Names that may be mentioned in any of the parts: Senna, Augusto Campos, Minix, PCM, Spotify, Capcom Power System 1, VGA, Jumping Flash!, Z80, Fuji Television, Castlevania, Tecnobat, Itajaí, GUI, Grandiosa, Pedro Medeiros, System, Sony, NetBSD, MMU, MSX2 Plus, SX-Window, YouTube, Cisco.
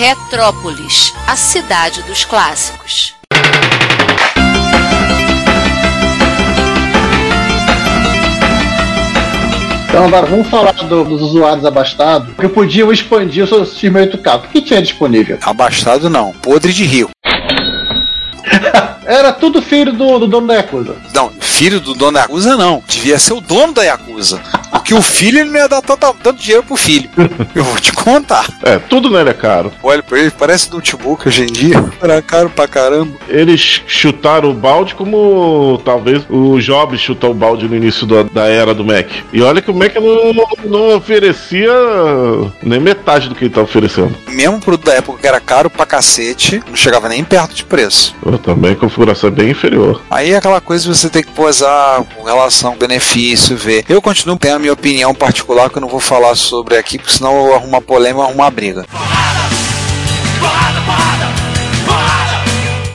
Retrópolis, a cidade dos clássicos. Então agora vamos falar dos usuários abastados que podiam expandir o seu sistema 8K. O que tinha disponível? Abastado não, podre de rio. Era tudo filho do dono da Yakuza. Não, filho do dono da Yakuza não. Devia ser o dono da Yakuza. Porque o filho, ele não ia dar tanto dinheiro pro filho. Eu vou te contar. É, tudo nele é caro. Olha pra ele, parece notebook hoje em dia. Era caro pra caramba. Eles chutaram o balde como talvez o Jobs chutou o balde no início da era do Mac. E olha que o Mac não oferecia nem metade do que ele tá oferecendo. Mesmo o produto da época que era caro pra cacete, não chegava nem perto de preço. Eu também configuração bem inferior. Aí é aquela coisa que você tem que posar com relação ao benefício, ver. Eu continuo tendo a minha opinião particular que eu não vou falar sobre aqui, porque senão eu arrumo uma polêmica, eu arrumo uma briga.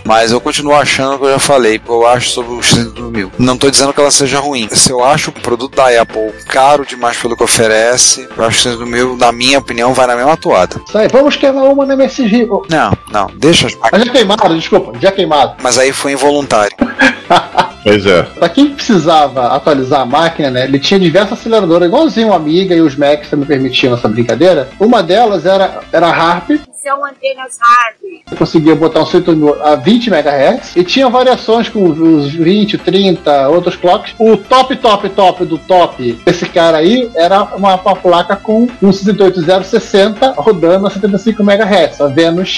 Mas eu continuo achando o que eu já falei, porque eu acho sobre os 32.000. Não tô dizendo que ela seja ruim. Se eu acho o produto da Apple caro demais pelo que oferece, eu acho que os 32.000, na minha opinião, vai na mesma toada. Isso aí, vamos queimar uma na MSG. Não, deixa as máquinas. Já queimaram, desculpa, já queimaram. Mas aí foi involuntário. Pois é. Pra quem precisava atualizar a máquina, né, ele tinha diversas aceleradoras, igualzinho o Amiga e os Macs também permitiam essa brincadeira. Uma delas era a Harp. São antenas Harp. Você conseguia botar um 18000 a 20 MHz e tinha variações com os 20, 30, outros clocks. O top do top, esse cara aí, era uma placa com um 68060 rodando a 75 MHz, a VNUX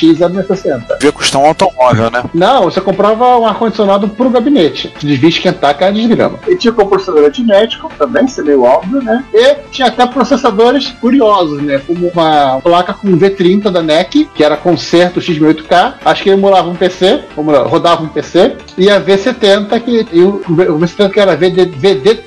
060. Devia custar um automóvel, né? Não, você comprava um ar-condicionado pro gabinete. Devia esquentar cada desgrama. E tinha processador aritmético, também, isso é meio óbvio, né? E tinha até processadores curiosos, né? Como uma placa com V30 da NEC, que era conserto X68K, acho que emulava um PC, rodava um PC, e a V70, que era VDTK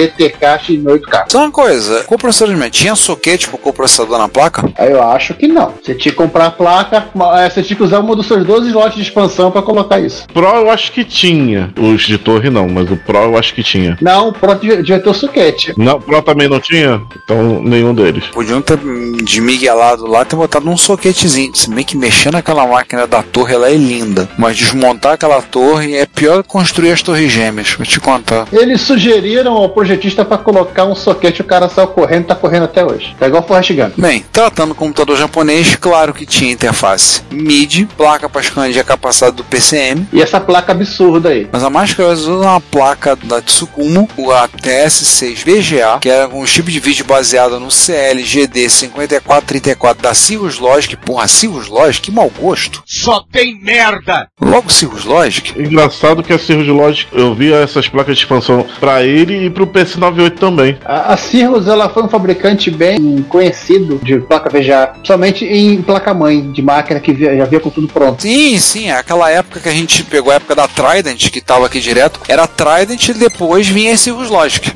X68K. Só uma coisa, com o processador aritmético, tinha soquete pro coprocessador na placa? Eu acho que não. Você tinha que comprar a placa, você tinha que usar um dos seus 12 lotes de expansão pra colocar isso. Pro eu acho que tinha, os de torre não, mas o Pro eu acho que tinha. Não, o Pro devia ter o soquete. Não, o Pro também não tinha? Então nenhum deles. Podiam ter de miguelado lá, ter botado num soquetezinho. Se bem que mexendo naquela máquina da torre, ela é linda. Mas desmontar aquela torre é pior que construir as torres gêmeas, vou te contar. Eles sugeriram ao projetista pra colocar um soquete, o cara saiu correndo, tá correndo até hoje. Tá igual o Forrest Gump. Bem, tratando o computador japonês, claro que tinha interface MIDI, placa pra escandir a capacidade do PCM. E essa placa absurda aí. Mas a mais curiosa é uma placa da Tsukumo, o ATS6VGA, que era um chip de vídeo baseado no CLGD5434 da Cirrus Logic. Porra, Cirrus Logic, que mau gosto. Só tem merda! Logo Cirrus Logic. Engraçado que a Cirrus Logic, eu via essas placas de expansão pra ele e pro PC98 também. A Cirrus, ela foi um fabricante bem conhecido de placa VGA, somente em placa-mãe de máquina que já via com tudo pronto. Sim, aquela época que a gente pegou, a época da Trident, que tava aqui direto, era a Trident e depois vinha a Cirrus Logic.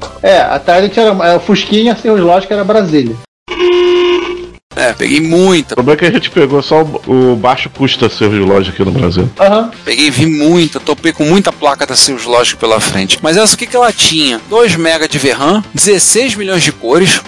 A Trident era Fusquinha, a Cirrus Logic era Brasília. Peguei muita. O problema é que a gente pegou só o baixo custo da Cirrus Logic aqui no Brasil. Uhum. Vi muita, topei com muita placa da Cirrus Logic pela frente. Mas essa, o que ela tinha? 2 MB de VRAM, 16 milhões de cores,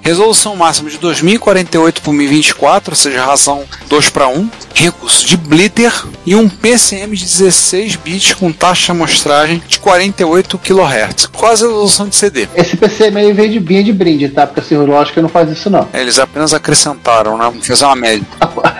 resolução máxima de 2048x1024, ou seja, razão 2:1, recurso de blitter e um PCM de 16 bits com taxa de amostragem de 48 kHz. Quase a resolução de CD. Esse PCM aí veio de binha de brinde, tá? Porque a Cirrus Logic não faz isso, não. Eles apenas acrescentaram, né? Fazer uma média.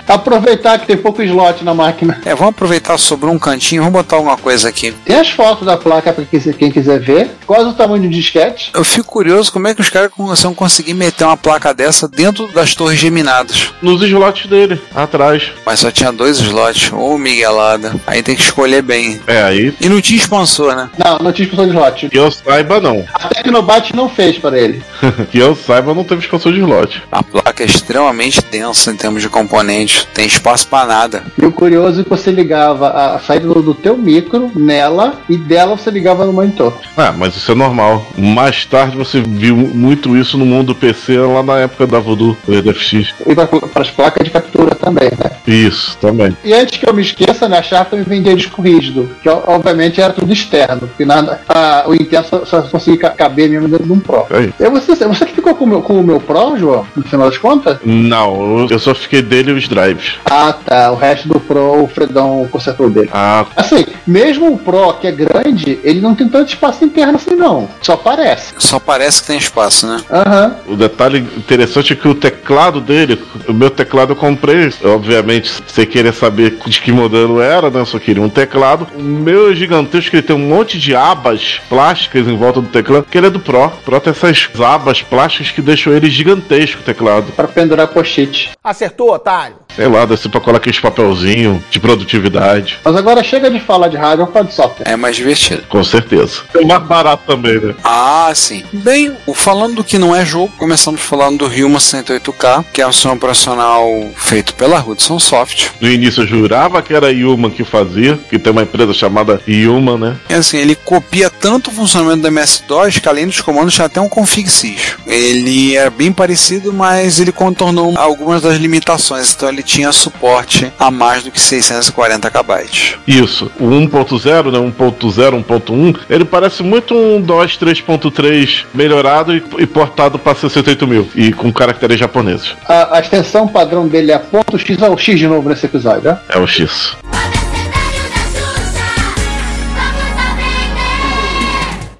aproveitar que tem pouco slot na máquina. É, vamos aproveitar, sobrou um cantinho, vamos botar alguma coisa aqui. Tem as fotos da placa para quem quiser ver. Quase o tamanho de um disquete. Eu fico curioso como é que os caras vão conseguir meter uma placa dessa dentro das torres geminadas. Nos slots dele, atrás. Mas só tinha 2 slots, ou miguelada. Aí tem que escolher bem. É, aí... E não tinha expansor, né? Não, não tinha expansor de slot. Que eu saiba, não. A Tecnobat não fez para ele. Que eu saiba, não teve expansor de slot. A placa é extremamente densa em termos de componentes. Tem espaço para nada. E o curioso é que você ligava a saída do teu micro nela e dela você ligava no monitor. Ah, mas isso é normal. Mais tarde você viu muito isso no mundo do PC, lá na época da Voodoo, do EDFX. E para as placas de captura também, né? Isso, também. E antes que eu me esqueça, né, a Sharp me vendia disco rígido, que obviamente era tudo externo, porque nada, o interno só conseguia caber mesmo dentro de um Pro. É você que ficou com o meu Pro, João, no final das contas? Não, eu só fiquei dele e os drives. Ah, tá. O resto do Pro, o Fredão consertou dele. Ah. Assim, mesmo o Pro, que é grande, ele não tem tanto espaço interno assim, não. Só parece. Só parece que tem espaço, né? Aham. Uhum. O detalhe interessante é que o teclado dele, o meu teclado eu comprei, obviamente, sem querer saber de que modelo era, né? Eu só queria um teclado. O meu é gigantesco, ele tem um monte de abas plásticas em volta do teclado, que ele é do Pro. O Pro tem essas abas plásticas que deixam ele gigantesco, o teclado. Pra pendurar pochete. Acertou, otário. Sei lá, dá-se pra colocar aqueles papelzinhos de produtividade. Mas agora chega de falar de hardware, fala de software. É mais divertido. Com certeza. É mais barato também, né? Ah, sim. Bem, falando do que não é jogo, começamos falando do Ryuma 108K, que é um sistema operacional feito pela Hudson Soft. No início eu jurava que era a Ryuma que fazia, que tem uma empresa chamada Ryuma, né? É assim, ele copia tanto o funcionamento do MS-DOS que além dos comandos tinha até um config.sys. Ele era bem parecido, mas ele contornou algumas das limitações, então ele tinha suporte a mais do que 640 KB. Isso. O 1.0, né? 1.0, 1.1, ele parece muito um DOS 3.3 melhorado e portado para 68 mil e com caracteres japoneses. A extensão padrão dele é .x, é o X de novo nesse episódio, né? É o X.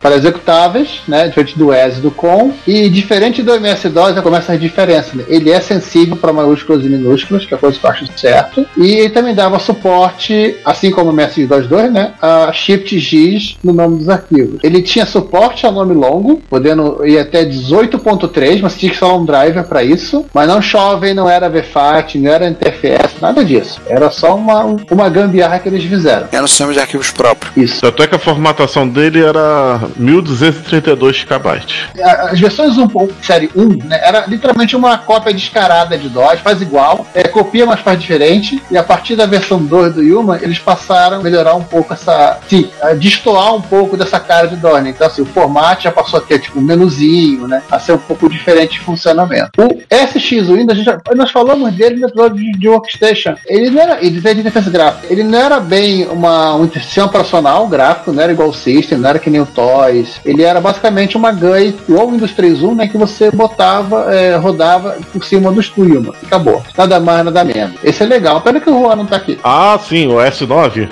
Para executáveis, né, diferente do ES e do COM, e diferente do MS-DOS, já começa as diferenças, né? Ele é sensível para maiúsculas e minúsculas, que é a coisa que eu acho certo, e ele também dava suporte, assim como o MS-DOS 2, né, a Shift-Gis no nome dos arquivos. Ele tinha suporte a nome longo, podendo ir até 18.3, mas tinha que instalar um driver para isso, mas não chove, não era VFAT, não era NTFS, nada disso. Era só uma gambiarra que eles fizeram. Era um sistema de arquivos próprio. Isso. Até que a formatação dele era 1232 KB. As versões 1, série 1, né, era literalmente uma cópia descarada de DOS, faz igual, copia, mas faz diferente. E a partir da versão 2 do Ryuma, eles passaram a melhorar um pouco essa. Sim, a destoar um pouco dessa cara de DOS, né? Então, assim, o formato já passou a ter tipo um menuzinho, né? A ser um pouco diferente de funcionamento. O SX Windows, nós falamos dele no episódio de Workstation. Ele não era. Ele era de interface gráfica. Ele não era bem um sistema operacional gráfico, não era igual o System, não era que nem o Thor. Ele era basicamente uma GUI ou Windows 3.1, né, que você botava, rodava por cima dos Ryuma. Acabou. Nada mais, nada menos. Esse é legal. Pena que o Juan não tá aqui. Ah, sim, o S9.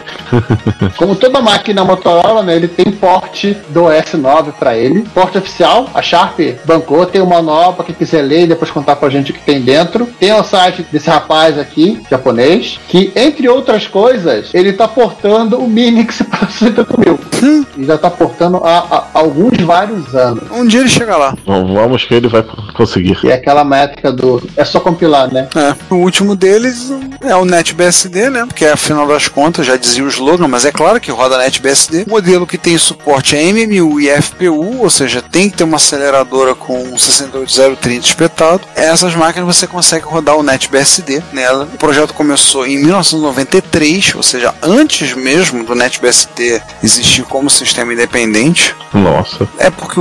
Como toda máquina Motorola, né, ele tem porte do S9 para ele. Porte oficial, a Sharp bancou, tem o manual para quem quiser ler e depois contar pra gente o que tem dentro. Tem o site desse rapaz aqui, japonês, que, entre outras coisas, ele tá portando o Minix para 70 mil. E já tá portando há vários anos. Um dia ele chega lá. Bom, vamos que ele vai conseguir. E aquela métrica do... É só compilar, né? É. O último deles é o NetBSD, né? Porque afinal das contas, já dizia o slogan, mas é claro que roda NetBSD. O modelo que tem suporte a MMU e FPU, ou seja, tem que ter uma aceleradora com 68030 espetado. Essas máquinas você consegue rodar o NetBSD nela. O projeto começou em 1993, ou seja, antes mesmo do NetBSD existir como sistema independente. Nossa. É porque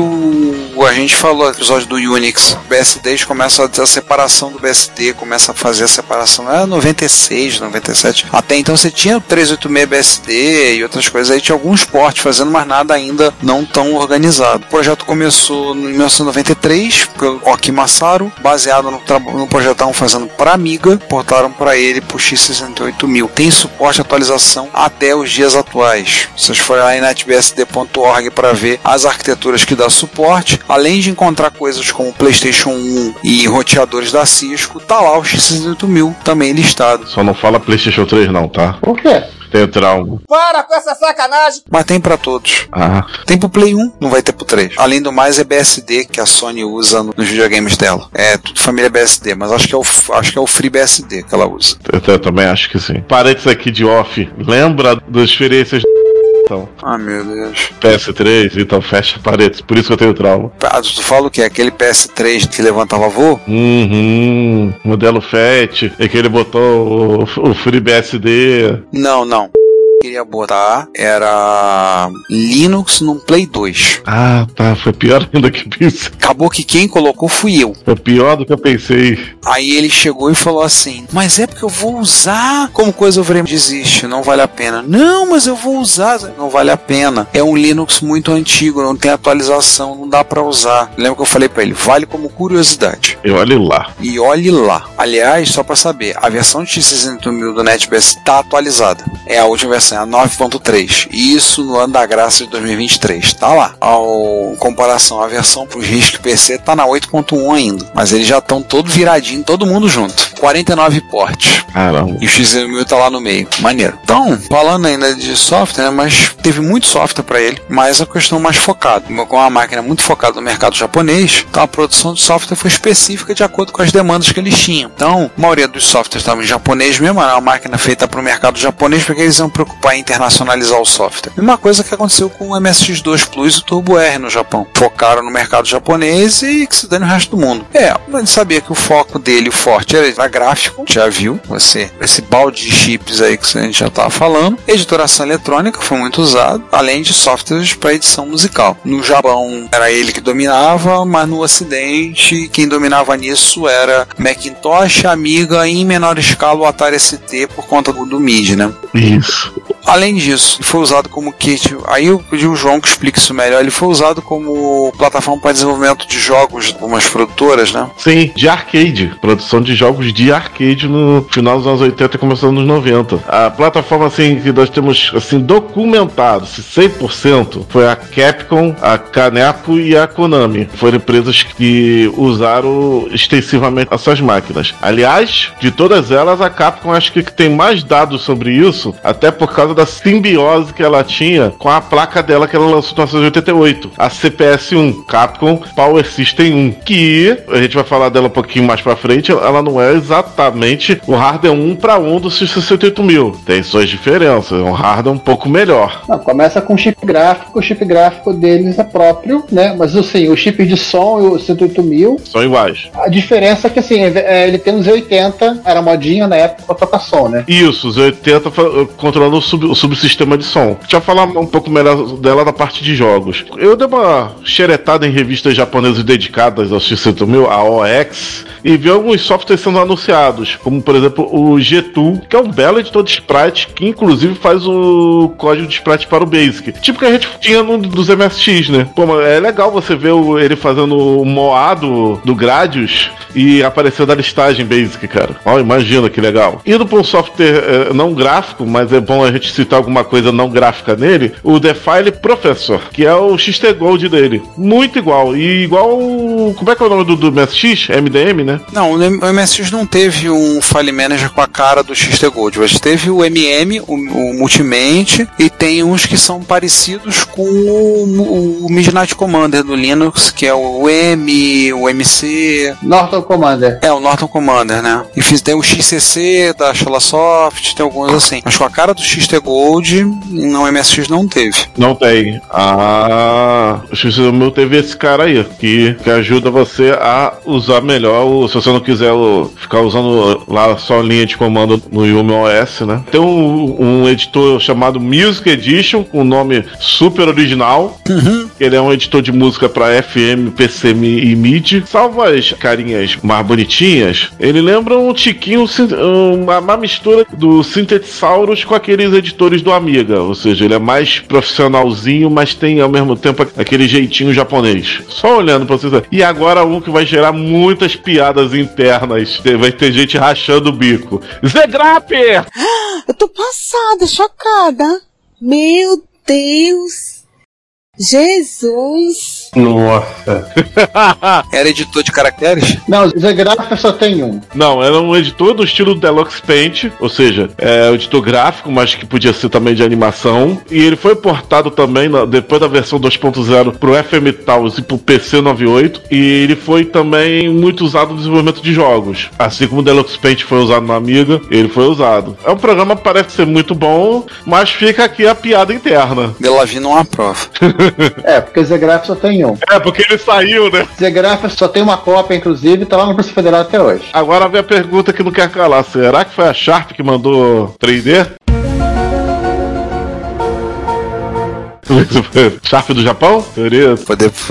a gente falou no episódio do Unix, BSDs começam a fazer a separação do BSD, começa a fazer a separação, era 96, 97. Até então você tinha o 386 BSD e outras coisas aí, tinha alguns portes fazendo, mas nada ainda não tão organizado. O projeto começou em 1993 pelo Okimasaru, baseado no projeto estavam fazendo para Amiga, portaram para ele pro X68000. Tem suporte à atualização até os dias atuais. Vocês forem lá em netbsd.org para ver as arquiteturas que dá suporte, além de encontrar coisas como Playstation Playstation 1 e roteadores da Cisco, tá lá o X68000 também listado. Só não fala Playstation 3 não, tá? Por quê? Tenho trauma. Para com essa sacanagem! Mas tem pra todos. Ah. Tem pro Play 1, não vai ter pro 3. Além do mais, é BSD que a Sony usa nos videogames dela. É tudo família BSD, mas acho que é o FreeBSD que ela usa. Eu também acho que sim. Parênteses aqui de off. Lembra das experiências... Ah, meu Deus. PS3, então fecha paredes. Por isso que eu tenho trauma. Ah, tu fala o que? Aquele PS3 que levantava voo? Uhum. Modelo FAT. É que ele botou o FreeBSD. Não. Queria botar era Linux num Play 2. Ah, tá. Foi pior ainda que eu pensei. Acabou que quem colocou fui eu. Foi pior do que eu pensei. Aí ele chegou e falou assim: mas é porque eu vou usar. Como coisa, eu falei: desiste, não vale a pena. Não, mas eu vou usar. Não vale a pena. É um Linux muito antigo, não tem atualização, não dá pra usar. Lembra que eu falei pra ele: vale como curiosidade. E olhe lá. Aliás, só pra saber, a versão de X68000 do NetBSD tá atualizada. É a última versão. A 9.3, isso no ano da graça de 2023, tá lá. Em comparação, a versão pro RISC PC tá na 8.1 ainda, mas eles já estão todo viradinho, todo mundo junto, 49 portes. Caramba. E o X1000 tá lá no meio, maneiro. Então, falando ainda de software, né, mas teve muito software pra ele, mas a questão mais focada, como uma máquina muito focada no mercado japonês, então a produção de software foi específica de acordo com as demandas que eles tinham. Então, a maioria dos softwares estavam em japonês mesmo, era uma máquina feita pro mercado japonês, porque eles iam preocupar para internacionalizar o software. Uma coisa que aconteceu com o MSX2 Plus e o Turbo R no Japão. Focaram no mercado japonês e que se dane o resto do mundo. A gente sabia que o foco dele, o forte, era gráfico, já viu, esse balde de chips aí que a gente já estava falando. Editoração eletrônica foi muito usado, além de softwares para edição musical. No Japão era ele que dominava, mas no Ocidente quem dominava nisso era Macintosh, Amiga e em menor escala o Atari ST por conta do MIDI, né? Isso. Além disso, ele foi usado como kit. Aí eu pedi o João que explique isso melhor. Ele foi usado como plataforma para desenvolvimento de jogos de algumas produtoras, né? Sim, de arcade. Produção de jogos de arcade no final dos anos 80 e começando nos 90. A plataforma, assim, que nós temos assim, documentado, 100%, foi a Capcom, a Kaneko e a Konami. Foram empresas que usaram extensivamente essas máquinas. Aliás, de todas elas, a Capcom acho que tem mais dados sobre isso, até por causa da simbiose que ela tinha com a placa dela que ela lançou em 1988, a CPS-1, Capcom Power System 1, que a gente vai falar dela um pouquinho mais pra frente. Ela não é exatamente o hardware 1 para 1 do X68000, tem suas diferenças, é um hardware um pouco melhor. Não, começa com o chip gráfico deles é próprio, né? Mas assim, o chip de som e o 68000 são iguais. A diferença é que assim, ele tem um Z80, era modinha na época pra tocar som, né? Isso, o Z80 controlando o subsistema de som. Deixa eu falar um pouco melhor dela da parte de jogos. Eu dei uma xeretada em revistas japonesas dedicadas ao X68000, a OX, e vi alguns softwares sendo anunciados, como por exemplo o G2, que é um belo editor de sprite, que inclusive faz o código de sprite para o Basic, tipo que a gente tinha dos MSX, né? Pô, mas é legal você ver ele fazendo o Moá do Gradius e apareceu da listagem Basic, cara. Ó, imagina que legal. Indo para um software não gráfico, mas é bom a gente citar alguma coisa não gráfica nele, o Defile Professor, que é o XT Gold dele. Muito igual. E igual... Como é que é o nome do MSX? MDM, né? Não, o MSX não teve um File Manager com a cara do XT Gold, mas teve o MM, o Multimate, e tem uns que são parecidos com o Midnight Commander do Linux, que é o M, o MC... Norton Commander. É, o Norton Commander, né? E tem o XCC da Shalasoft, tem alguns assim. Mas com a cara do XT Gold, não, MSX não teve. Não tem. Ah, o X68000 teve esse cara aí, que ajuda você a usar melhor, se você não quiser ficar usando lá só linha de comando no Yumi OS, né? Tem um editor chamado Music Edition, com um nome super original. Uhum. Ele é um editor de música para FM, PCM e MIDI. Salvo as carinhas mais bonitinhas, ele lembra um tiquinho, uma mistura do Synthetisaurus com aqueles editores do Amiga, ou seja, ele é mais profissionalzinho, mas tem ao mesmo tempo aquele jeitinho japonês. Só olhando pra vocês. E agora um que vai gerar muitas piadas internas. Vai ter gente rachando o bico. Zegrap! Eu tô passada, chocada. Meu Deus! Jesus! Nossa. Era editor de caracteres? Não, ZGraph só tem um. Não, era um editor do estilo Deluxe Paint, ou seja, é um editor gráfico, mas que podia ser também de animação. E ele foi portado também, depois da versão 2.0, pro FMTOS e pro PC 98. E ele foi também muito usado no desenvolvimento de jogos. Assim como o Deluxe Paint foi usado na Amiga, ele foi usado. É um programa que parece ser muito bom, mas fica aqui a piada interna. Delavi não aprova. É, porque o ZGraph só tem um. É, porque ele saiu, né? ZGraph só tem uma cópia, inclusive, tá lá no Polícia Federal até hoje. Agora vem a pergunta que não quer calar. Será que foi a Sharp que mandou 3D? Sharp do Japão? Teoria. Podemos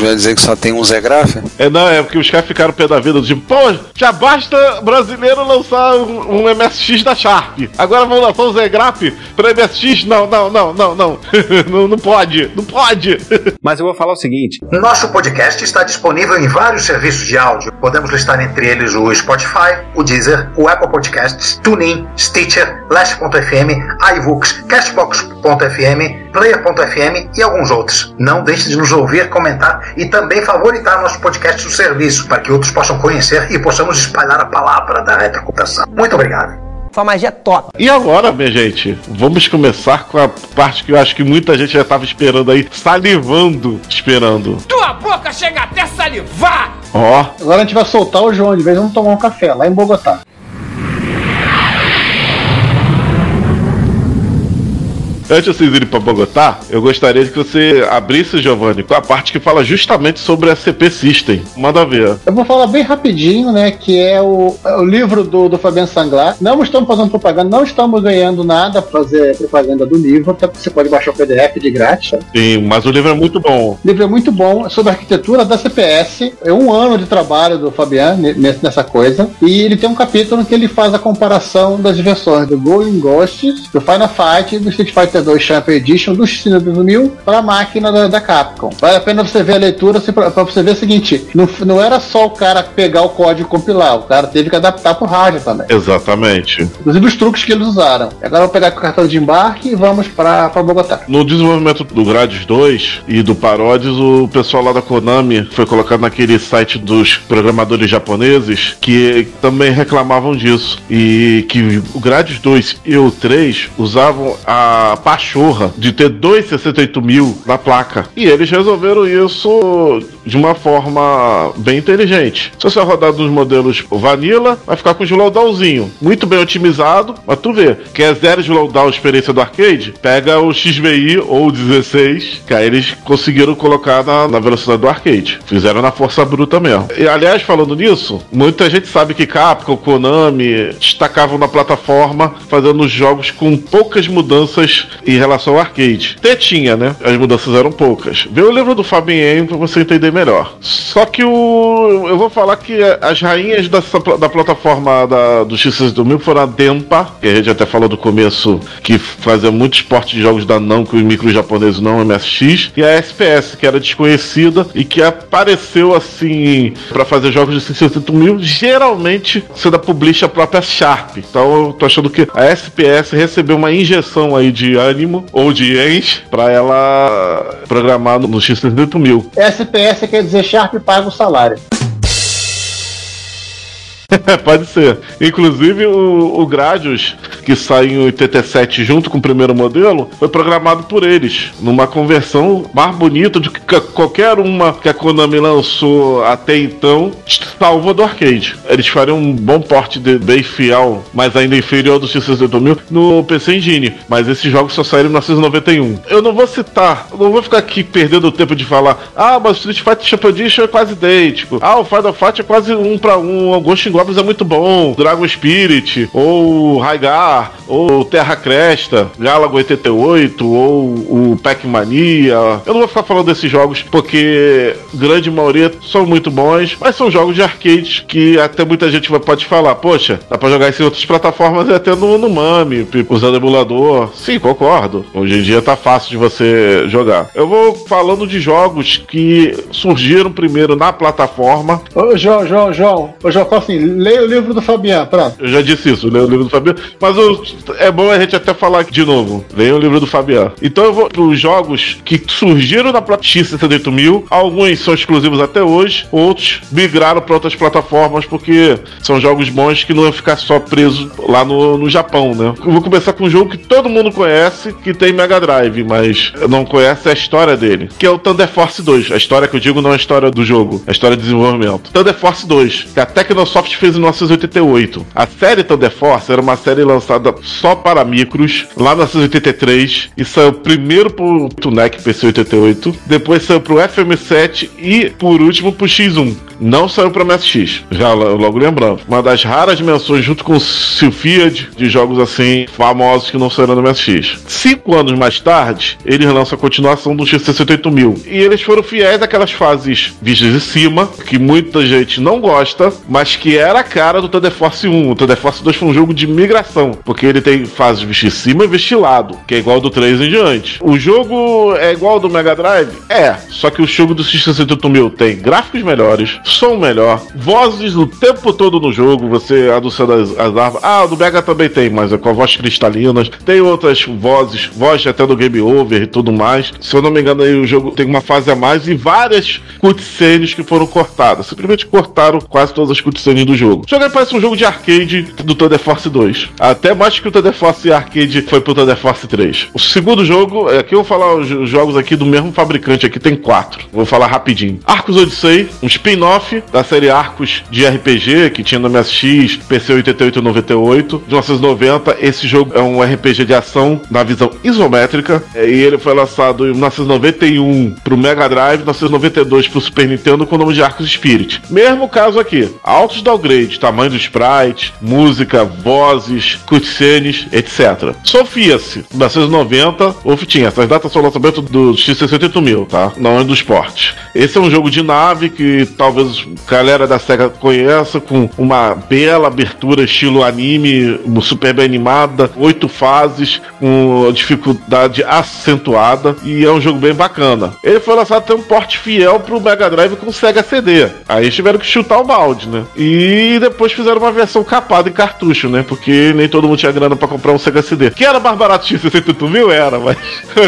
dizer que só tem um ZGraph? É, não, é porque os caras ficaram pé da vida, tipo, pô, já basta brasileiro lançar um MSX da Sharp. Agora vão lançar um ZGraph pra MSX? Não. Não pode. Mas eu vou falar o seguinte. Nosso podcast está disponível em vários serviços de áudio. Podemos listar entre eles o Spotify, o Deezer, o Apple Podcasts, TuneIn, Stitcher, Last.fm, iVoox, Cashbox.fm, Player.fm e alguns outros. Não deixe de nos ouvir, comentar e também favoritar nosso podcast do serviço, para que outros possam conhecer e possamos espalhar a palavra da retrocomputação. Muito obrigado. Sua magia top. E agora, minha gente, vamos começar com a parte que eu acho que muita gente já estava esperando aí, salivando, esperando. Tua boca chega até salivar! Ó. Oh. Agora a gente vai soltar o João de vez, vamos tomar um café lá em Bogotá. Antes de vocês irem para Bogotá, eu gostaria que você abrisse, Giovanni, com a parte que fala justamente sobre a CP System. Manda ver. Eu vou falar bem rapidinho, né, que é o livro do Fabiano Sanglar. Não estamos fazendo propaganda, não estamos ganhando nada para fazer propaganda do livro, até porque você pode baixar o PDF de grátis. Sim, mas o livro é muito bom. O livro é muito bom, sobre a arquitetura da CPS. É um ano de trabalho do Fabiano nessa coisa. E ele tem um capítulo que ele faz a comparação das versões do Going Ghosts, do Final Fight e do Street Fighter 2 Champion Edition do System 2000 para a máquina da Capcom. Vale a pena você ver a leitura, para você ver o seguinte: não era só o cara pegar o código e compilar, o cara teve que adaptar pro hardware também. Exatamente. Inclusive os truques que eles usaram. Agora eu vou pegar o cartão de embarque e vamos para Bogotá. No desenvolvimento do Gradius 2 e do Parodius, o pessoal lá da Konami foi colocado naquele site dos programadores japoneses que também reclamavam disso. E que o Gradius 2 e o 3 usavam a pachorra de ter 2,68 mil na placa. E eles resolveram isso de uma forma bem inteligente. Se você rodar nos modelos vanilla, vai ficar com o slowdownzinho. Muito bem otimizado, mas tu vê. Quer zero slowdown, experiência do arcade? Pega o XVI ou o 16, que aí eles conseguiram colocar na velocidade do arcade. Fizeram na força bruta mesmo. E aliás, falando nisso, muita gente sabe que Capcom, Konami destacavam na plataforma fazendo jogos com poucas mudanças em relação ao arcade. Tinha, né? As mudanças eram poucas. Vê o livro do Fabien pra você entender melhor. Só que eu vou falar que as rainhas da plataforma do X62000 foram a Dempa, que a gente até falou do começo, que fazia muito esporte de jogos da Namco e micro japoneses, não MSX, e a SPS, que era desconhecida e que apareceu assim pra fazer jogos de 680 mil, geralmente sendo a publisher própria Sharp. Então eu tô achando que a SPS recebeu uma injeção aí de ânimo ou de ens pra ela programar no X68000. SPS quer dizer Sharp paga o salário. Pode ser. Inclusive o Gradius, que sai em 87 junto com o primeiro modelo, foi programado por eles, numa conversão mais bonita do que qualquer uma que a Konami lançou até então, salva do arcade. Eles fariam um bom porte bem fiel, mas ainda inferior do X68000 no PC Engine, mas esses jogos só saíram em 1991. Eu não vou citar, não vou ficar aqui perdendo tempo de falar, mas o Street Fighter Champion Edition é quase idêntico, o Final Fight é quase 1 para 1, o Ghost Goblins é muito bom, Dragon Spirit, ou Raigar, ou Terra Cresta, Galago 88, ou o Pac-Mania. Eu não vou ficar falando desses jogos porque grande maioria são muito bons, mas são jogos de arcade que até muita gente pode falar, poxa, dá pra jogar isso em outras plataformas e até no MAME, usando emulador. Sim, concordo. Hoje em dia tá fácil de você jogar. Eu vou falando de jogos que surgiram primeiro na plataforma. Ô, João, posso leia o livro do Fabiano, pronto. Eu já disse isso, leia o livro do Fabiano. Mas é bom a gente até falar de novo. Leia o livro do Fabiano. Então eu vou pros jogos que surgiram na própria X68000. Alguns são exclusivos até hoje, outros migraram para outras plataformas, porque são jogos bons que não vão ficar só preso lá no Japão, né? Eu vou começar com um jogo que todo mundo conhece, que tem Mega Drive, mas não conhece a história dele, que é o Thunder Force 2. A história que eu digo não é a história do jogo, é a história de desenvolvimento. Thunder Force 2, que a Technosoft fez em 1988. A série Thunder Force era uma série lançada só para micros, lá em 1983, e saiu primeiro pro NEC PC88, depois saiu pro FM7 e, por último, pro X1. Não saiu para MSX, já logo lembrando. Uma das raras menções, junto com o Silfiad, de jogos assim famosos que não saíram no MSX. 5 anos mais tarde, eles lançam a continuação do X68000. E eles foram fiéis àquelas fases vistas de cima, que muita gente não gosta, mas que era a cara do Thunder Force 1. O Thunder Force 2 foi um jogo de migração, porque ele tem fases vistas de cima e vistas de lado, que é igual do 3 em diante. O jogo é igual ao do Mega Drive? É, só que o jogo do X68000 tem gráficos melhores, som melhor, vozes o tempo todo no jogo, você anunciando as armas. Ah, do Mega também tem, mas é com a voz cristalina. Tem outras vozes, voz até do Game Over e tudo mais. Se eu não me engano, aí o jogo tem uma fase a mais e várias cutscenes que foram cortadas. Simplesmente cortaram quase todas as cutscenes do jogo. O jogo parece um jogo de arcade do Thunder Force 2. Até mais que o Thunder Force Arcade foi pro Thunder Force 3. O segundo jogo, aqui eu vou falar os jogos aqui do mesmo fabricante, aqui tem 4. Vou falar rapidinho. Arcus Odyssey, um spin-off da série Arcus de RPG, que tinha no MSX, PC88 e 98. De 1990, esse jogo é um RPG de ação na visão isométrica, e ele foi lançado em 1991 pro Mega Drive, 1992 pro Super Nintendo, com o nome de Arcus Spirit. Mesmo caso aqui, altos downgrade, tamanho do sprite, música, vozes, cutscenes, etc. Sofia-se, 1990, tinha essas datas são o lançamento do X68000, tá? Não é do esporte. Esse é um jogo de nave que talvez a galera da SEGA conheça, com uma bela abertura estilo anime, super bem animada, 8 fases, com dificuldade acentuada, e é um jogo bem bacana. Ele foi lançado até um porte fiel pro Mega Drive com Sega CD. Aí tiveram que chutar o balde, né? E depois fizeram uma versão capada em cartucho, né? Porque nem todo mundo tinha grana pra comprar um Sega CD. Que era mais barato X68000? Era, mas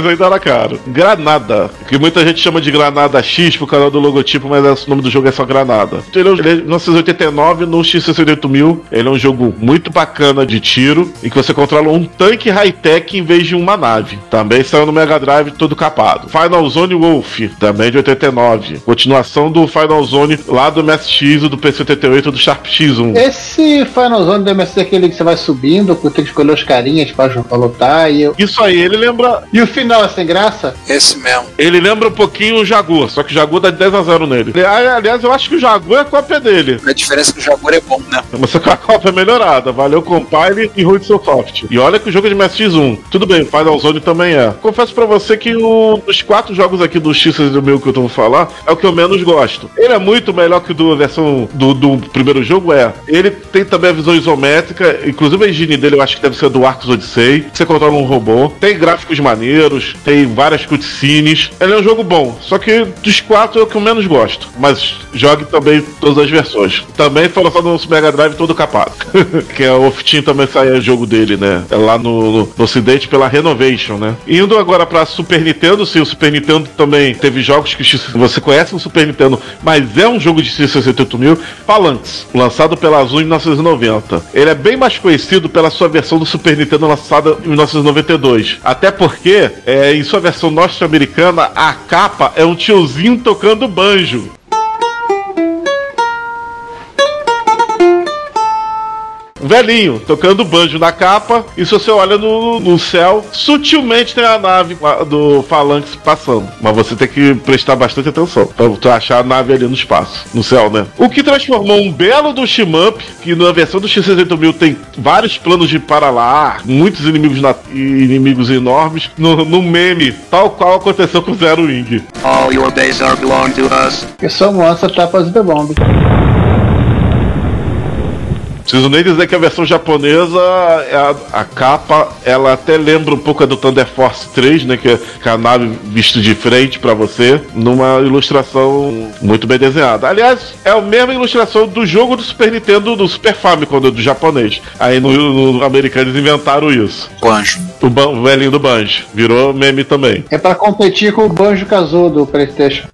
ainda era caro. Granada, que muita gente chama de Granada X por causa do logotipo, mas o nome do jogo é só Granada. Ele é um, 1989 no X68000. Ele é um jogo muito bacana de tiro, em que você controla um tanque high-tech em vez de uma nave. Também saiu no Mega Drive todo capado. Final Zone Wolf, também de 89. Continuação do Final Zone lá do MSX e do PC88 do Sharp X1. Esse Final Zone do MSX é aquele que você vai subindo, que tem que escolher os carinhas pra lutar e... Isso aí, ele lembra... E o final é sem graça? Esse mesmo. Ele lembra um pouquinho o Jaguar, só que o Jaguar dá 10-0 nele. Aliás, eu acho que o Jaguar é a cópia dele. A diferença é que o Jaguar é bom, né? Mas com a cópia é melhorada. Valeu Compile e Hudson Soft. E olha que o jogo é de MSX1. Tudo bem, Final Zone também é. Confesso pra você que dos 4 jogos aqui do X68000 que eu tô falar, é o que eu menos gosto. Ele é muito melhor que a versão do primeiro jogo, é. Ele tem também a visão isométrica, inclusive a engine dele eu acho que deve ser do Arcus Odyssey. Você controla um robô. Tem gráficos maneiros, tem várias cutscenes. Ele é um jogo bom, só que dos 4 é o que eu menos gosto. Mas jogue também todas as versões. Também foi lançado no Mega Drive todo capado. Que é o Oftin também saiu o jogo dele, né? É lá no ocidente pela Renovation, né? Indo agora pra Super Nintendo, sim, o Super Nintendo também teve jogos que você conhece no Super Nintendo, mas é um jogo de X68000, Phalanx, lançado pela Azul em 1990. Ele é bem mais conhecido pela sua versão do Super Nintendo lançada em 1992. Até porque, em sua versão norte-americana, a capa é um tiozinho tocando banjo. Velhinho, tocando banjo na capa, e se você olha no céu, sutilmente tem a nave do Phalanx passando. Mas você tem que prestar bastante atenção pra achar a nave ali no espaço, no céu, né? O que transformou um belo do Shmup, que na versão do X68000 tem vários planos de para lá, muitos inimigos enormes, no meme, tal qual aconteceu com o Zero Wing. All your days are belong to us. Que só mostra tapas de bomba. Preciso nem dizer que a versão japonesa, a capa, ela até lembra um pouco a do Thunder Force 3, né? Que é a nave vista de frente pra você, numa ilustração muito bem desenhada. Aliás, é a mesma ilustração do jogo do Super Nintendo, do Super Famicom, do japonês. Aí no americano eles inventaram isso. Banjo. O velhinho do Banjo. Virou meme também. É pra competir com o Banjo-Kazoo do Playstation.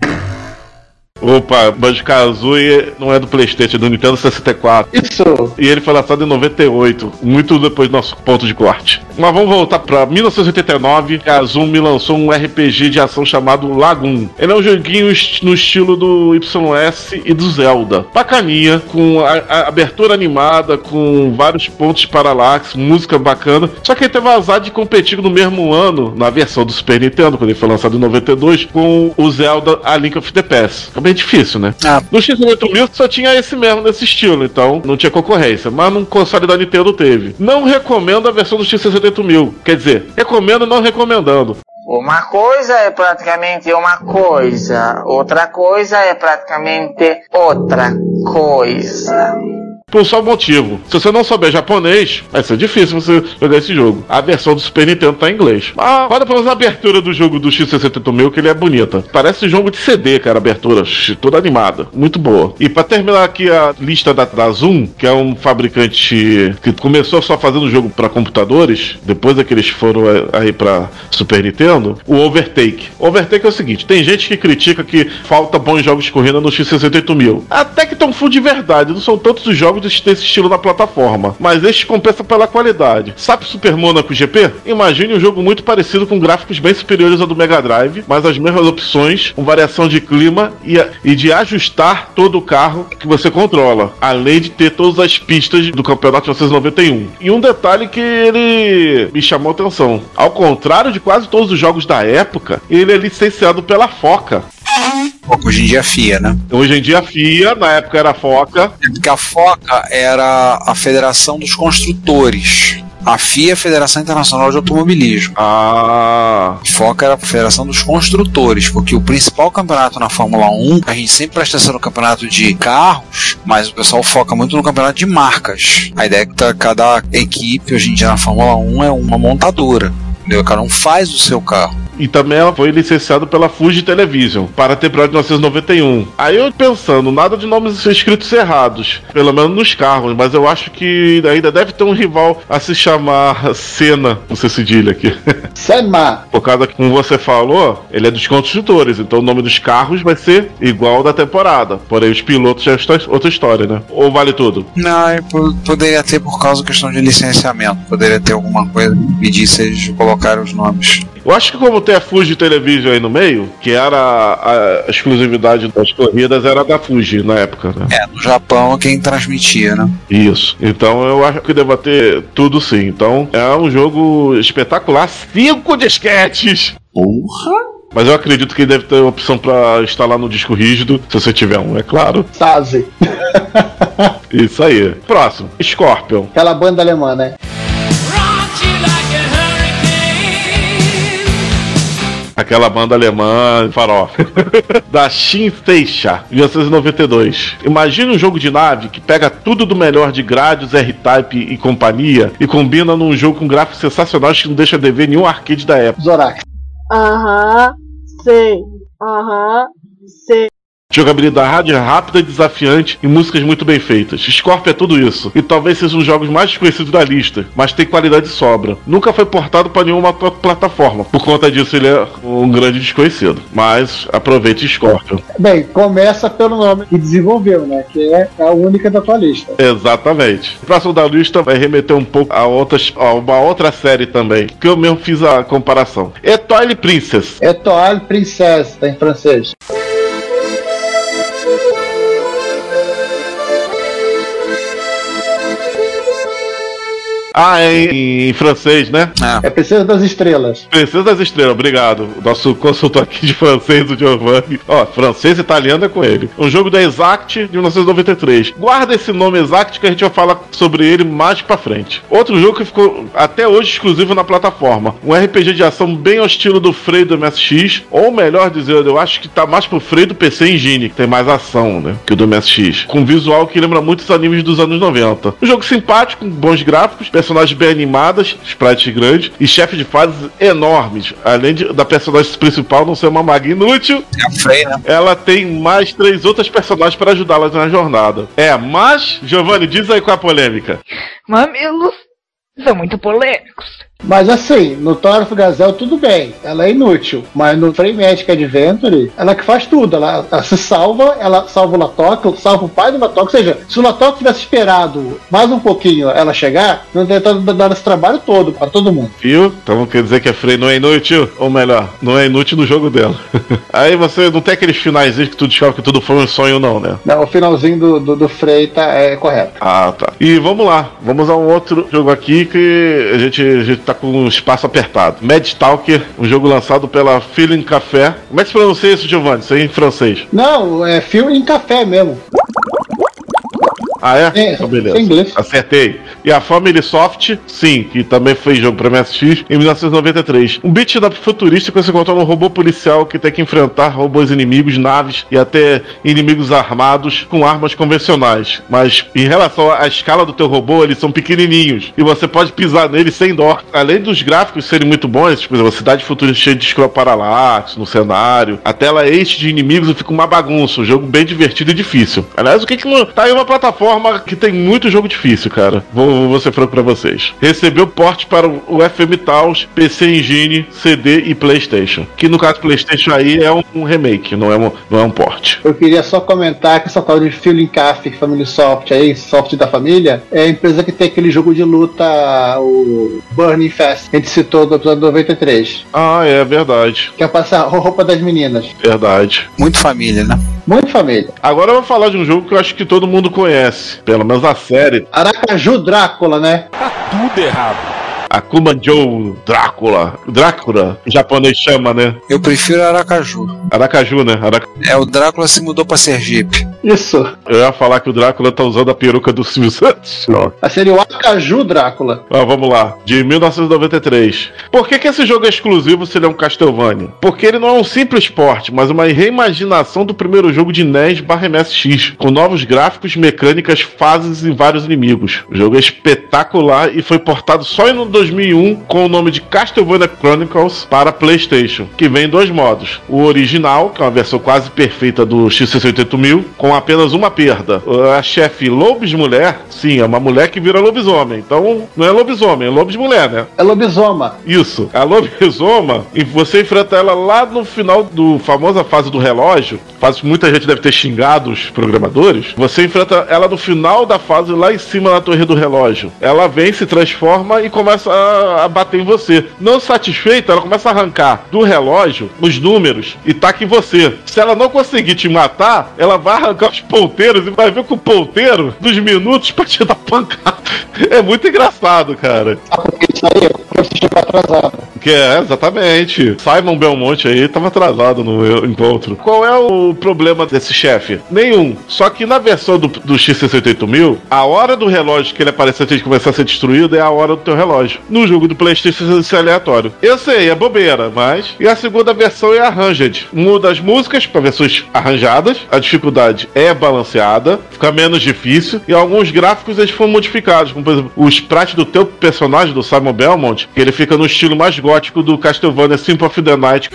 Opa, Banjo-Kazooie não é do Playstation, é do Nintendo 64. Isso! E ele foi lançado em 98, muito depois do nosso ponto de corte. Mas vamos voltar pra 1989, a Kazooie lançou um RPG de ação chamado Lagoon. Ele é um joguinho no estilo do YS e do Zelda. Bacaninha, com a abertura animada, com vários pontos de paralaxe, música bacana. Só que ele teve azar de competir no mesmo ano, na versão do Super Nintendo, quando ele foi lançado em 92, com o Zelda A Link of the Past. É bem difícil, né? Ah. No X68 só tinha esse mesmo, nesse estilo, então não tinha concorrência, mas num console da Nintendo teve. Não recomendo a versão do X68000, quer dizer, recomendo não recomendando. Uma coisa é praticamente uma coisa, outra coisa é praticamente outra coisa. Por só motivo. Se você não souber japonês, vai ser difícil você jogar esse jogo. A versão do Super Nintendo tá em inglês. Ah, olha pelo menos a abertura do jogo do X68000, que ele é bonita. Parece jogo de CD, cara, a abertura. Toda animada. Muito boa. E pra terminar aqui a lista da Zoom, que é um fabricante que começou só fazendo jogo pra computadores, depois é que eles foram aí pra Super Nintendo, o Overtake. O Overtake é o seguinte, tem gente que critica que falta bons jogos de corrida no X68000. Até que estão full de verdade, não são todos os jogos desse estilo na plataforma, mas este compensa pela qualidade. Sabe Super Monaco GP? Imagine um jogo muito parecido com gráficos bem superiores ao do Mega Drive, mas as mesmas opções, com variação de clima e de ajustar todo o carro que você controla, além de ter todas as pistas do campeonato de 1991. E um detalhe que ele me chamou a atenção, ao contrário de quase todos os jogos da época, ele é licenciado pela Foca. Hoje em dia é FIA, né? Hoje em dia é FIA, na época era a Foca. Porque a Foca era a Federação dos Construtores. A FIA é a Federação Internacional de Automobilismo. Ah. Foca era a Federação dos Construtores, porque o principal campeonato na Fórmula 1, a gente sempre presta atenção no campeonato de carros, mas o pessoal foca muito no campeonato de marcas. A ideia é que cada equipe hoje em dia na Fórmula 1 é uma montadora. Entendeu? Cada um faz o seu carro. E também ela foi licenciada pela Fuji Television para a temporada de 1991. Aí eu pensando, nada de nomes escritos errados, pelo menos nos carros, mas eu acho que ainda deve ter um rival a se chamar Senna, não sei se cedilha aqui. Senna! Por causa que, como você falou, ele é dos construtores, então o nome dos carros vai ser igual da temporada. Porém, os pilotos já é outra história, né? Ou vale tudo? Não, poderia ter por causa da questão de licenciamento, poderia ter alguma coisa que pedisse se eles colocarem os nomes. Eu acho que como tem a Fuji Television aí no meio, que era a exclusividade das corridas, era da Fuji na época, né? É, no Japão quem transmitia, né? Isso. Então eu acho que deva ter tudo sim. Então é um jogo espetacular. 5 disquetes! Porra! Mas eu acredito que deve ter opção pra instalar no disco rígido, se você tiver um, é claro. Saze. Isso aí. Próximo. Scorpion. Aquela banda alemã, né? Aquela banda alemã, farofa. Da Shinseisha, 1992. Imagina um jogo de nave que pega tudo do melhor de Gradius, R-Type e companhia e combina num jogo com gráficos sensacionais que não deixa de ver nenhum arcade da época. Zorak. Aham, sei. Aham, sei. Jogabilidade rápida e desafiante e músicas muito bem feitas. Scorpion é tudo isso, e talvez seja um dos jogos mais desconhecidos da lista, mas tem qualidade de sobra. Nunca foi portado para nenhuma plataforma, por conta disso ele é um grande desconhecido. Mas aproveite Scorpion. Bem, começa pelo nome que desenvolveu, né? Que é a única da tua lista. Exatamente. O próximo da lista vai remeter um pouco a uma outra série também, que eu mesmo fiz a comparação. Étoile Princess. Étoile Princess, tá em francês. Ah, é em francês, né? É Princesa das Estrelas. Princesa das Estrelas, obrigado. Nosso consultor aqui de francês, o Giovanni. Ó, francês e italiano é com ele. Um jogo da Exact de 1993. Guarda esse nome Exact que a gente vai falar sobre ele mais pra frente. Outro jogo que ficou até hoje exclusivo na plataforma. Um RPG de ação bem ao estilo do Frei do MSX. Ou melhor dizer, eu acho que tá mais pro Frei do PC Engine, que tem mais ação, né? Que o do MSX. Com visual que lembra muitos animes dos anos 90. Um jogo simpático, com bons gráficos, personagens bem animadas, sprites grandes e chefe de fases enormes. Além da personagem principal não ser uma maga inútil, é Frei, né? Ela tem mais 3 outras personagens para ajudá-las na jornada. É, mas, Giovanni, diz aí qual a polêmica. Mamilos são muito polêmicos. Mas assim, no Thor of Gazelle tudo bem, ela é inútil, mas no Freematic Adventure, ela que faz tudo, ela se salva, ela salva o Latok, salva o pai do Latok, ou seja, se o Latok tivesse esperado mais um pouquinho ela chegar, não tentando dar esse trabalho todo pra todo mundo. Viu? Então quer dizer que a Frey não é inútil, ou melhor, não é inútil no jogo dela. Aí você não tem aqueles finalzinhos que tu descobre que tudo foi um sonho não, né? Não, o finalzinho do Frey tá, é correto. Ah, tá. E vamos lá, vamos a um outro jogo aqui que a gente tá com um espaço apertado. Medstalker, um jogo lançado pela Feeling Café. Como é que se pronuncia isso, Giovanni? Isso aí em francês. Não, é Feeling Café mesmo. Ah, é? É, então, beleza. Em inglês. Acertei. E a Family Soft, sim, que também fez jogo para MSX em 1993. Um beat-up futurista que você controla um robô policial que tem que enfrentar robôs inimigos, naves e até inimigos armados com armas convencionais. Mas em relação à escala do teu robô, eles são pequenininhos e você pode pisar neles sem dó. Além dos gráficos serem muito bons, por exemplo, a cidade futurista cheia de escroparalax no cenário, a tela enche de inimigos e fica uma bagunça. Um jogo bem divertido e difícil. Aliás, o que não tá aí uma plataforma que tem muito jogo difícil, cara. Vou ser franco pra vocês. Recebeu porte para o FM Taos, PC Engine, CD e Playstation. Que no caso Playstation aí é um remake, não é um porte. Eu queria só comentar que essa tal de Feeling Café, Family Soft aí, Soft da Família, é a empresa que tem aquele jogo de luta, o Burning Fest, que a gente citou do episódio 93. Ah, é verdade. Que é passar roupa das meninas. Verdade. Muito família, né? Muito família. Agora eu vou falar de um jogo que eu acho que todo mundo conhece. Pelo menos a série. Aracaju Drácula, né? Tá tudo errado. Akuma Joe Drácula. Drácula, o japonês chama, né? Eu prefiro Aracaju. Aracaju, né? É, o Drácula se mudou pra Sergipe. Isso. Eu ia falar que o Drácula tá usando a peruca do Silvio Santos. Não. Seria o Aracaju Drácula. Ah, vamos lá. De 1993. Por que esse jogo é exclusivo se ele é um Castlevania? Porque ele não é um simples port, mas uma reimaginação do primeiro jogo de NES/MSX, com novos gráficos, mecânicas, fases e vários inimigos. O jogo é espetacular e foi portado só em 2001 com o nome de Castlevania Chronicles para PlayStation, que vem em 2 modos. O original, que é uma versão quase perfeita do X68000, com apenas uma perda. A chefe Lobismulher, sim, é uma mulher que vira lobisomem. Então, não é lobisomem, é lobismulher, né? É lobisoma. Isso. A lobisoma, e você enfrenta ela lá no final do famosa fase do relógio, fase que muita gente deve ter xingado os programadores. Você enfrenta ela no final da fase, lá em cima na torre do relógio. Ela vem, se transforma e começa a bater em você. Não satisfeita, ela começa a arrancar do relógio os números e taca em você. Se ela não conseguir te matar, ela vai arrancar os ponteiros e vai ver com o ponteiro dos minutos pra te dar pancada. É muito engraçado, cara. Ah, porque isso aí é porque você chegou atrasado. Que é, exatamente. Simon Belmonte aí tava atrasado no encontro. Qual é o problema desse chefe? Nenhum. Só que na versão do X68000, a hora do relógio que ele aparecer antes de começar a ser destruído é a hora do teu relógio. No jogo do PlayStation isso é aleatório. Eu sei, é bobeira, mas... E a segunda versão é Arranged. Muda as músicas pra versões arranjadas. A dificuldade é balanceada. Fica menos difícil. E alguns gráficos eles foram modificados. Como, por exemplo, o sprite do teu personagem, do Simon Belmont, que ele fica no estilo mais gótico do Castlevania Symphony of the Night.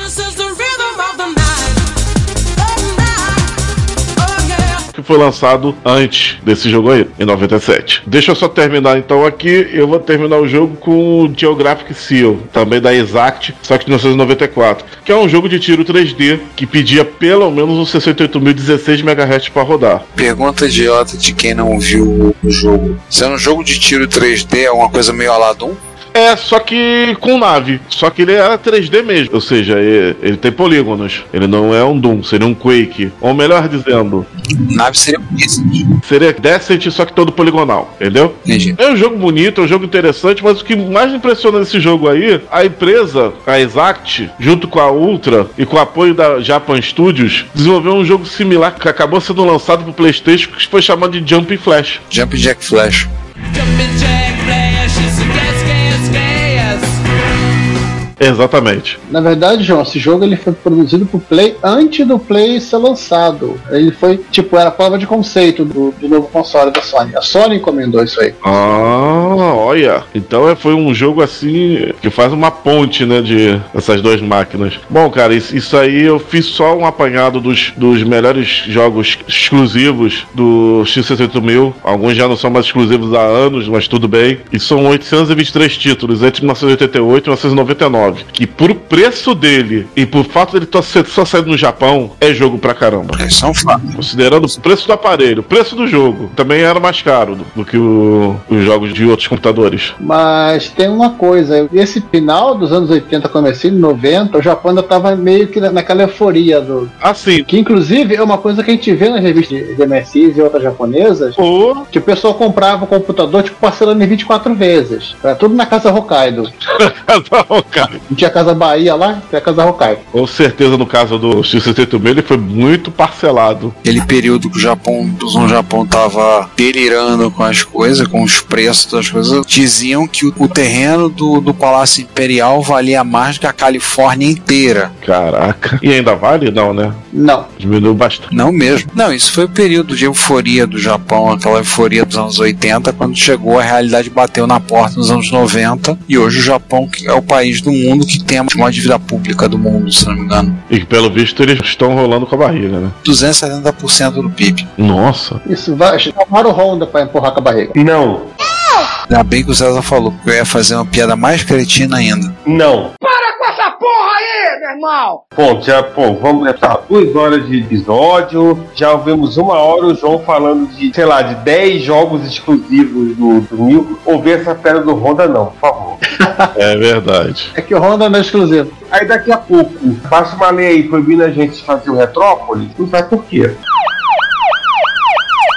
Foi lançado antes desse jogo aí, em 97. Deixa eu só terminar então aqui, eu vou terminar o jogo com o Geographic Seal, também da Exact, só que de 1994, que é um jogo de tiro 3D, que pedia pelo menos um 68.016 MHz para rodar. Pergunta idiota de quem não viu o jogo. Se é um jogo de tiro 3D, é uma coisa meio aladum? É, só que com nave. Só que ele era 3D mesmo. Ou seja, ele tem polígonos. Ele não é um Doom, seria um Quake. Ou melhor dizendo... Nave seria Decent. Seria Decent, só que todo poligonal. Entendeu? Entendi. É um jogo bonito, é um jogo interessante, mas o que mais impressiona nesse jogo aí, a empresa, a Exact, junto com a Ultra e com o apoio da Japan Studios, desenvolveu um jogo similar que acabou sendo lançado pro PlayStation, que foi chamado de Jumping Flash. Jumping Jack Flash. Jumping Jack Flash is a Exatamente. Na verdade, João, esse jogo ele foi produzido pro Play antes do Play ser lançado. Ele foi, tipo, era a prova de conceito do novo console da Sony. A Sony encomendou isso aí. Ah, olha. Então foi um jogo assim que faz uma ponte, né, de essas duas máquinas. Bom, cara, isso aí eu fiz só um apanhado dos melhores jogos exclusivos do X68000. Alguns já não são mais exclusivos há anos, mas tudo bem. E são 823 títulos entre 1988 e 1999. Que por preço dele e por fato dele só sair no Japão, é jogo pra caramba. É só um fato. Considerando o preço do aparelho, o preço do jogo, também era mais caro do que os jogos de outros computadores. Mas tem uma coisa, esse final dos anos 80, comecinho, 90, o Japão ainda tava meio que naquela euforia do... Ah, sim. Que inclusive é uma coisa que a gente vê nas revistas de MSIs e outras japonesas, que o pessoal comprava o computador, tipo, parcelando em 24 vezes. Era tudo na Casa Hokkaido. Casa Hokkaido. Não tinha Casa Bahia lá, tinha Casa Hokkaido. Com certeza, no caso do X68000, ele foi muito parcelado. Aquele período que o Japão tava delirando com as coisas, com os preços das coisas, diziam que o terreno do Palácio Imperial valia mais do que a Califórnia inteira. Caraca. E ainda vale? Não, né? Não. Diminuiu bastante. Não mesmo. Não, isso foi o período de euforia do Japão, aquela euforia dos anos 80, quando chegou, a realidade bateu na porta nos anos 90, e hoje o Japão que é o país do mundo que tem a maior dívida pública do mundo, se não me engano. E que, pelo visto, eles estão rolando com a barriga, né? 270% do PIB. Nossa. Isso vai chamar o Honda pra empurrar com a barriga. Não. Ainda bem que o César falou, porque eu ia fazer uma piada mais cretina ainda. Não. Para com essa porra aí, meu irmão! Bom, vamos levar 2 horas de episódio. Já ouvimos 1 hora o João falando de, sei lá, de 10 jogos exclusivos do Nil. Ouvir essa piada do Honda não, por favor. É verdade. É que o Honda não é exclusivo. Aí daqui a pouco, passa uma lei aí proibindo a gente fazer o Retrópolis. Não sabe por quê.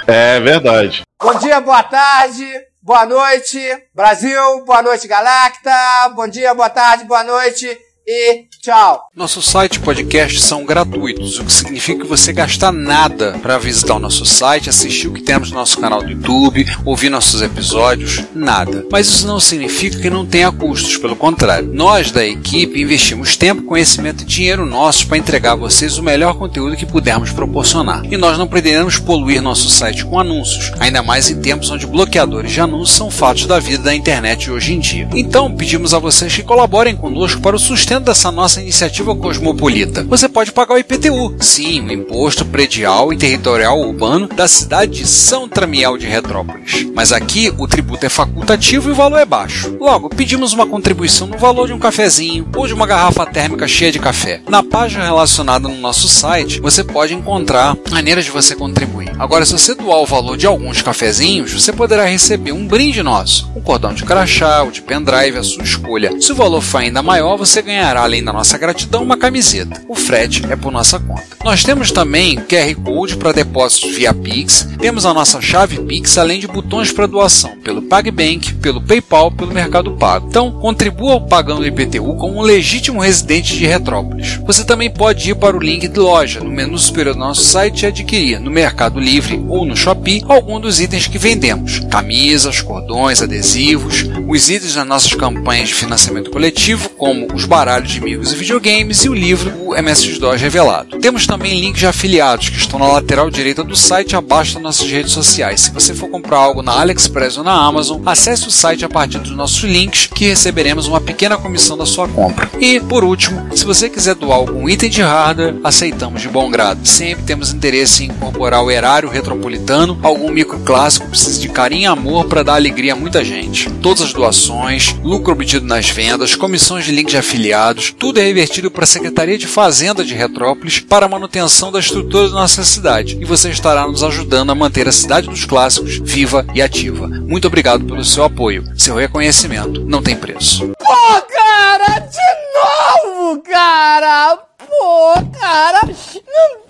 É verdade. Bom dia, boa tarde, boa noite, Brasil, boa noite, Galacta, bom dia, boa tarde, boa noite e tchau. Nosso site e podcast são gratuitos, o que significa que você gastar nada para visitar o nosso site, assistir o que temos no nosso canal do YouTube, ouvir nossos episódios, nada. Mas isso não significa que não tenha custos, pelo contrário. Nós da equipe investimos tempo, conhecimento e dinheiro nosso para entregar a vocês o melhor conteúdo que pudermos proporcionar. E nós não pretendemos poluir nosso site com anúncios, ainda mais em tempos onde bloqueadores de anúncios são fatos da vida da internet hoje em dia. Então pedimos a vocês que colaborem conosco para o sustento dessa nossa iniciativa cosmopolita. Você pode pagar o IPTU, sim, o Imposto Predial e Territorial Urbano da cidade de São Tramiel de Retrópolis. Mas aqui o tributo é facultativo e o valor é baixo. Logo, pedimos uma contribuição no valor de um cafezinho ou de uma garrafa térmica cheia de café. Na página relacionada no nosso site, você pode encontrar maneiras de você contribuir. Agora, se você doar o valor de alguns cafezinhos, você poderá receber um brinde nosso, um cordão de crachá ou de pendrive, a sua escolha. Se o valor for ainda maior, você ganha, além da nossa gratidão, uma camiseta. O frete é por nossa conta. Nós temos também QR Code para depósitos via Pix, temos a nossa chave Pix, além de botões para doação pelo PagBank, pelo PayPal, pelo Mercado Pago. Então, contribua pagando o IPTU como um legítimo residente de Retrópolis. Você também pode ir para o link de loja no menu superior do nosso site e adquirir no Mercado Livre ou no Shopee algum dos itens que vendemos. Camisas, cordões, adesivos, os itens das nossas campanhas de financiamento coletivo, como os baratos de amigos e videogames e o livro O MS-DOS Revelado. Temos também links de afiliados que estão na lateral direita do site abaixo das nossas redes sociais. Se você for comprar algo na AliExpress ou na Amazon, acesse o site a partir dos nossos links que receberemos uma pequena comissão da sua compra. E, por último, se você quiser doar algum item de hardware, aceitamos de bom grado. Sempre temos interesse em incorporar o erário retropolitano, algum microclássico precisa de carinho e amor para dar alegria a muita gente. Todas as doações, lucro obtido nas vendas, comissões de link de afiliados, dados, tudo é revertido para a Secretaria de Fazenda de Retrópolis para a manutenção da estrutura da nossa cidade, e você estará nos ajudando a manter a Cidade dos Clássicos viva e ativa. Muito obrigado pelo seu apoio. Seu reconhecimento não tem preço. Pô, cara! De novo, cara! Pô, cara! Não...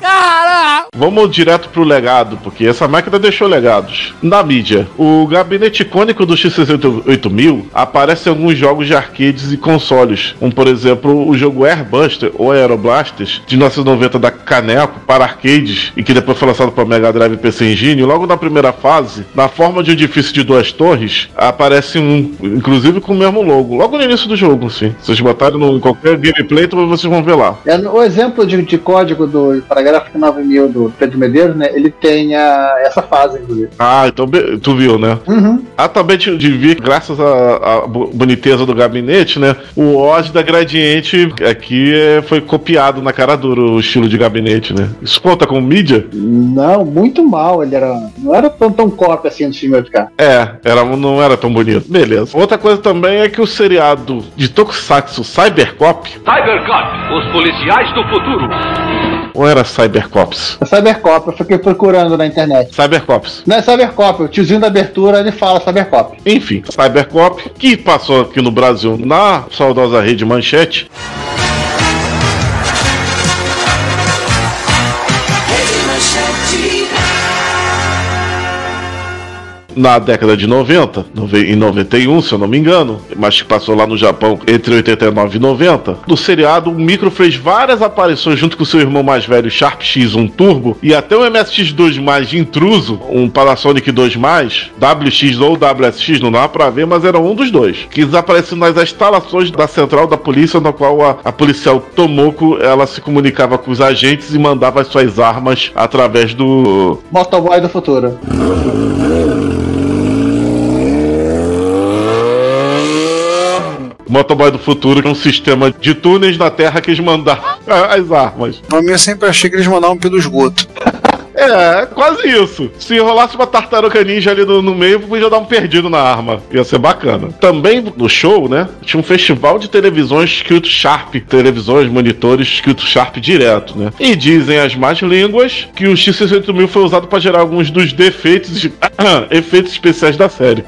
Cara! Vamos direto pro legado, porque essa máquina deixou legados. Na mídia, o gabinete icônico do X68000 aparece em alguns jogos de arcades e consoles, como por exemplo o jogo Airbuster ou Aeroblasters de 1990 da Kaneko para arcades, e que depois foi lançado para Mega Drive e PC Engine. Logo na primeira fase, na forma de um edifício de duas torres, aparece um, inclusive com o mesmo logo, logo no início do jogo, assim. Se vocês botarem em qualquer gameplay, então vocês vão ver lá. É, o exemplo de código do gráfico 9000 do Pedro Medeiros, né? Ele tem essa fase, inclusive. Ah, então tu viu, né? Uhum. Ah, também te vi, graças à boniteza do gabinete, né? O Oz da Gradiente aqui foi copiado na cara dura o estilo de gabinete, né? Isso conta com mídia? Não, muito mal. Ele era... Não era tão cópia assim do filme de cá. É, não era tão bonito. Beleza. Outra coisa também é que o seriado de Tokusatsu Cybercop, os policiais do futuro. Ou era Cybercops? É Cybercop, eu fiquei procurando na internet. Cybercops. Não é Cybercop, o tiozinho da abertura ele fala Cybercop. Enfim, Cybercop, que passou aqui no Brasil na saudosa Rede Manchete. Na década de 90, em 91, se eu não me engano, mas passou lá no Japão entre 89 e 90. No seriado, o Micro fez várias aparições junto com seu irmão mais velho, Sharp X1 Turbo, e até o MSX2+, de intruso, um Panasonic 2+, WX ou WSX, não dá pra ver, mas era um dos dois, que desapareceu nas instalações da central da polícia, na qual a policial Tomoko, ela se comunicava com os agentes e mandava as suas armas através do... Motoboy do futuro. Motoboy do Futuro, que é um sistema de túneis na Terra que eles mandaram as armas. Mas eu sempre achei que eles mandavam pelo esgoto. É, quase isso. Se rolasse uma tartaruga ninja ali no meio, podia dar um perdido na arma. Ia ser bacana. Também no show, né, tinha um festival de televisões escrito Sharp. Televisões, monitores, escrito Sharp direto, né. E dizem as más línguas que o X68000 foi usado pra gerar alguns dos efeitos especiais da série.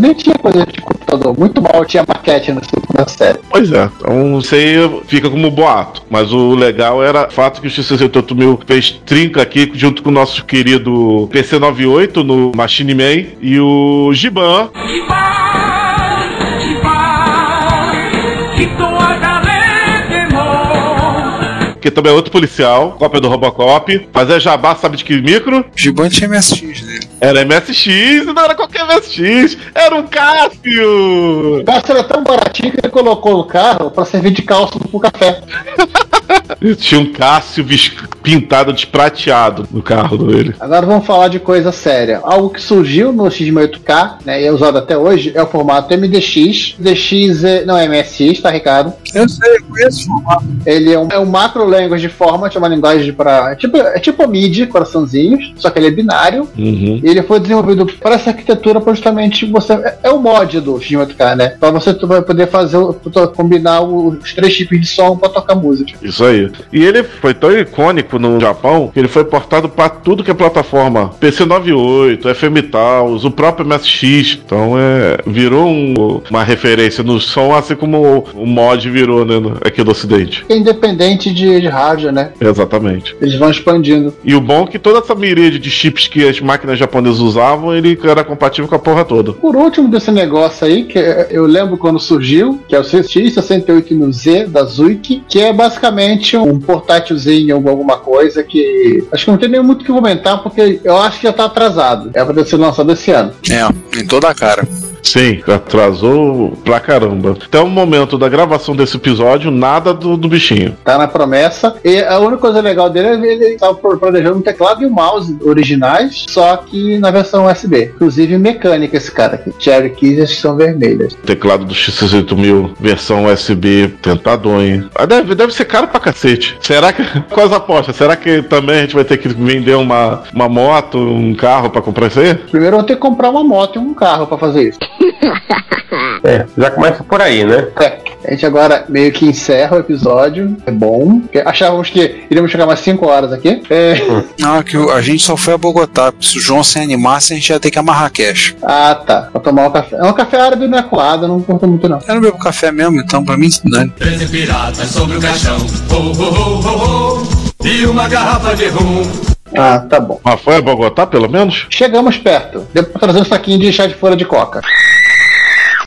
Nem tinha coisa de computador. Muito mal, tinha maquete na série. Pois é, então isso aí fica como boato. Mas o legal era o fato que o X68000 fez trinca aqui junto com o nosso querido PC-98 no Machine Man e o Giban. Que também é outro policial, cópia do Robocop. Fazer jabá, sabe de que micro? Giban tinha MSX dele. Era MSX, não era qualquer MSX. Era um Cássio. O Cássio era tão baratinho que ele colocou no carro pra servir de cálcio pro café. Tinha um Cássio pintado de prateado no carro dele. Agora vamos falar de coisa séria. Algo que surgiu no X68K, né, e é usado até hoje, é o formato MDX. É MSX, tá, Ricardo? Eu sei, eu conheço o formato. Ele é um macro language format, uma linguagem para tipo MIDI, coraçãozinhos, só que ele é binário. Uhum. E ele foi desenvolvido para essa arquitetura pra justamente você... É o mod do X68K, né? Pra você poder combinar os três tipos de som pra tocar música. Isso aí. E ele foi tão icônico no Japão que ele foi portado para tudo que é plataforma PC-98, FM-TAUS, o próprio MSX. Então virou uma referência no som, assim como o mod virou, né, aqui do ocidente. Independente de hardware, né? Exatamente. Eles vão expandindo. E o bom é que toda essa miríade de chips que as máquinas japonesas usavam, ele era compatível com a porra toda. Por último desse negócio aí, que eu lembro quando surgiu, que é o X68Z da Zuiki, que é basicamente um portátilzinho ou alguma coisa que... Acho que não tem nem muito o que comentar, porque eu acho que já tá atrasado. É pra ser lançado esse ano. É, em toda a cara. Sim, atrasou pra caramba. Até o momento da gravação desse episódio, nada do bichinho. Tá na promessa. E a única coisa legal dele é que ele estava planejando um teclado e um mouse originais, só que na versão USB. Inclusive mecânica esse cara aqui. Cherry Keys são vermelhas. Teclado do X68000, versão USB, tentadonha. Deve ser caro pra cacete. Será que... Quais apostas? Será que também a gente vai ter que vender uma moto, um carro pra comprar isso aí? Primeiro eu vou ter que comprar uma moto e um carro pra fazer isso. É, já começa por aí, né? É. A gente agora meio que encerra o episódio. É bom. Achávamos que iríamos chegar mais 5 horas aqui. Não, que a gente só foi a Bogotá. Se o João se animasse, a gente ia ter que amarrar cash. Ah, tá. Pra tomar um café. É um café árabe, não é coado, não importa muito não. Eu não bebo café mesmo, então pra mim não. 13 piratas sobre o caixão. Oh, oh, oh, oh. E uma garrafa de rum. Ah, tá bom. Mas foi a Bogotá, pelo menos? Chegamos perto. Deu pra trazer um saquinho de chá de folha de coca.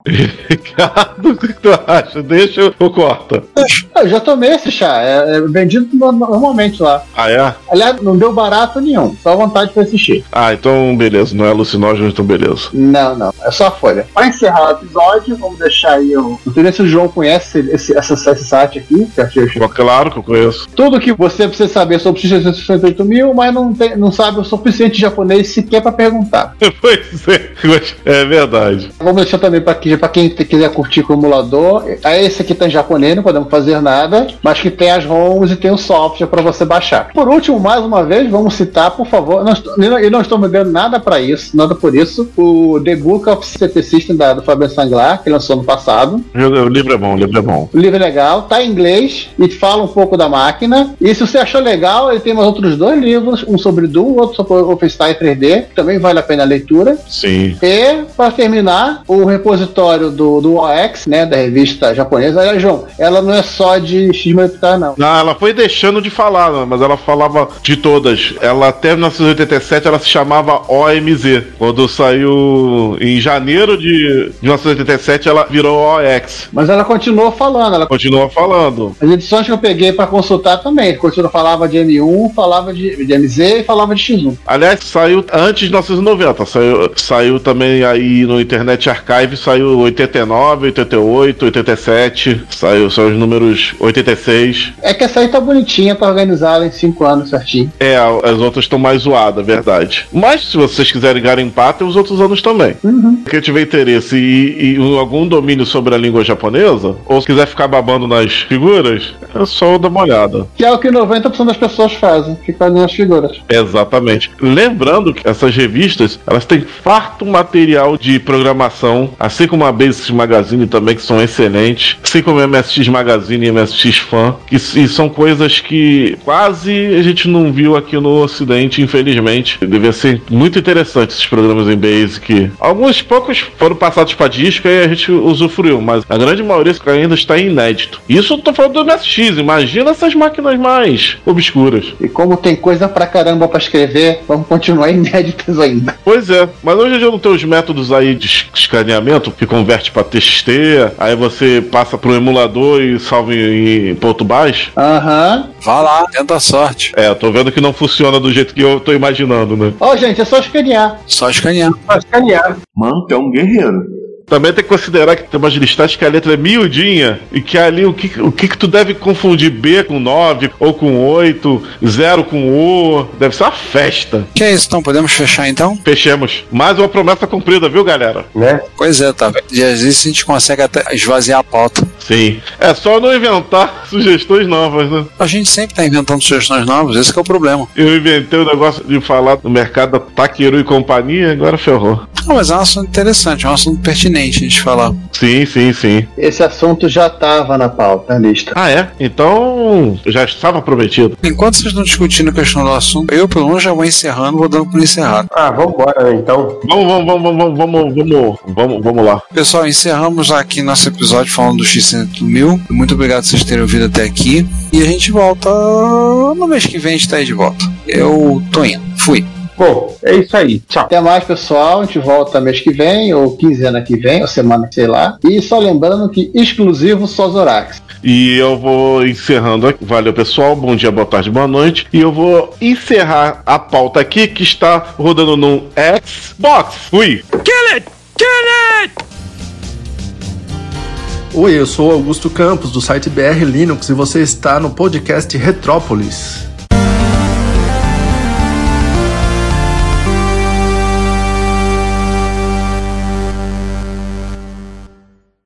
Ricardo, o que tu acha? Deixa ou corta? Eu já tomei esse chá, é vendido normalmente lá. Ah, é? Aliás, não deu barato nenhum, só vontade pra assistir. Ah, então beleza, não é alucinógeno, então beleza. Não, não, é só a folha. Pra encerrar o episódio, vamos deixar aí o... Não sei nem se o João conhece esse site aqui. Claro que eu conheço. Tudo que você precisa saber sobre os 668.000, mas não sabe o suficiente de japonês sequer pra perguntar. Pois é, é verdade. Vamos deixar também pra aqui. Pra quem quiser curtir com o emulador, esse aqui tá em japonês, não podemos fazer nada, mas que tem as ROMs e tem o software pra você baixar. Por último, mais uma vez, vamos citar, por favor, não estou me dando nada pra isso, nada por isso, o The Book of CT System do Fabien Sanglar, que lançou no passado. O livro é bom, o livro é bom. O livro é legal, tá em inglês, e fala um pouco da máquina, e se você achou legal, ele tem mais outros dois livros, um sobre Doom, outro sobre OpenStyle 3D, que também vale a pena a leitura. Sim. E, pra terminar, o repositório do OX, né, da revista japonesa. Olha, João, ela não é só de X-Maptar, não. Não, ela foi deixando de falar, mas ela falava de todas. Ela até em 1987 ela se chamava OMZ. Quando saiu em janeiro de 1987 ela virou OX. Mas ela continuou falando. Ela continuou falando. As edições que eu peguei pra consultar também. Continua, falava de M1, falava de MZ e falava de X1. Aliás, saiu antes de 1990. Saiu também aí no Internet Archive, saiu 89, 88, 87, saiu, são os números 86. É que essa aí tá bonitinha, tá organizada em 5 anos certinho. É, as outras estão mais zoadas, verdade. Mas se vocês quiserem garimpar, tem os outros anos também. Uhum. Quem tiver interesse e algum domínio sobre a língua japonesa, ou se quiser ficar babando nas figuras, é só dar uma olhada. Que é o que 90% das pessoas fazem, que fazem as figuras. Exatamente. Lembrando que essas revistas, elas têm farto material de programação, assim como a Basic Magazine também, que são excelentes, assim como a MSX Magazine e MSX Fan, e são coisas que quase a gente não viu aqui no Ocidente, infelizmente. Devia ser muito interessante esses programas em Basic. Alguns poucos foram passados para disco e a gente usufruiu, mas a grande maioria ainda está inédito. Isso eu tô falando do MSX, imagina essas máquinas mais obscuras. E como tem coisa pra caramba pra escrever, vamos continuar inéditas ainda. Pois é, mas hoje em dia não tem os métodos aí de escaneamento, que converte pra TXT, aí você passa pro emulador e salva em ponto baixo. Aham. Vá lá, tenta a sorte. É, tô vendo que não funciona do jeito que eu tô imaginando, né? Ó, gente, é só escanear. Só escanear. Só escanear. Mano, tu é um guerreiro. Também tem que considerar que tem umas listagens que a letra é miudinha e que ali o que tu deve confundir B com 9 ou com 8, 0 com O, deve ser uma festa. Que é isso, então? Podemos fechar então? Fechemos. Mais uma promessa cumprida, viu, galera? Né? Pois é, tá. E às vezes a gente consegue até esvaziar a pauta. Sim. É só não inventar sugestões novas, né? A gente sempre tá inventando sugestões novas, esse que é o problema. Eu inventei o negócio de falar no mercado da Takeru e companhia, agora ferrou. Não, mas é um assunto interessante, é um assunto pertinente a gente falar. Sim, sim, sim. Esse assunto já estava na pauta, na lista. Ah, é? Então, já estava prometido. Enquanto vocês estão discutindo a questão do assunto, eu, pelo menos, já vou encerrando, vou dando por encerrado. Ah, vambora, né, então? Vamos lá. Pessoal, encerramos aqui nosso episódio falando do X680.000. Muito obrigado por vocês terem ouvido até aqui. E a gente volta... No mês que vem a gente tá aí de volta. Eu tô indo. Fui. Bom, é isso aí, tchau. Até mais, pessoal, a gente volta mês que vem, ou quinzena que vem, ou semana, sei lá. E só lembrando que exclusivo só Zorax. E eu vou encerrando aqui. Valeu, pessoal, bom dia, boa tarde, boa noite. E eu vou encerrar a pauta aqui, que está rodando no Xbox. Fui. Kill it! Kill it! Oi, eu sou Augusto Campos, do site BR Linux, e você está no podcast Retrópolis.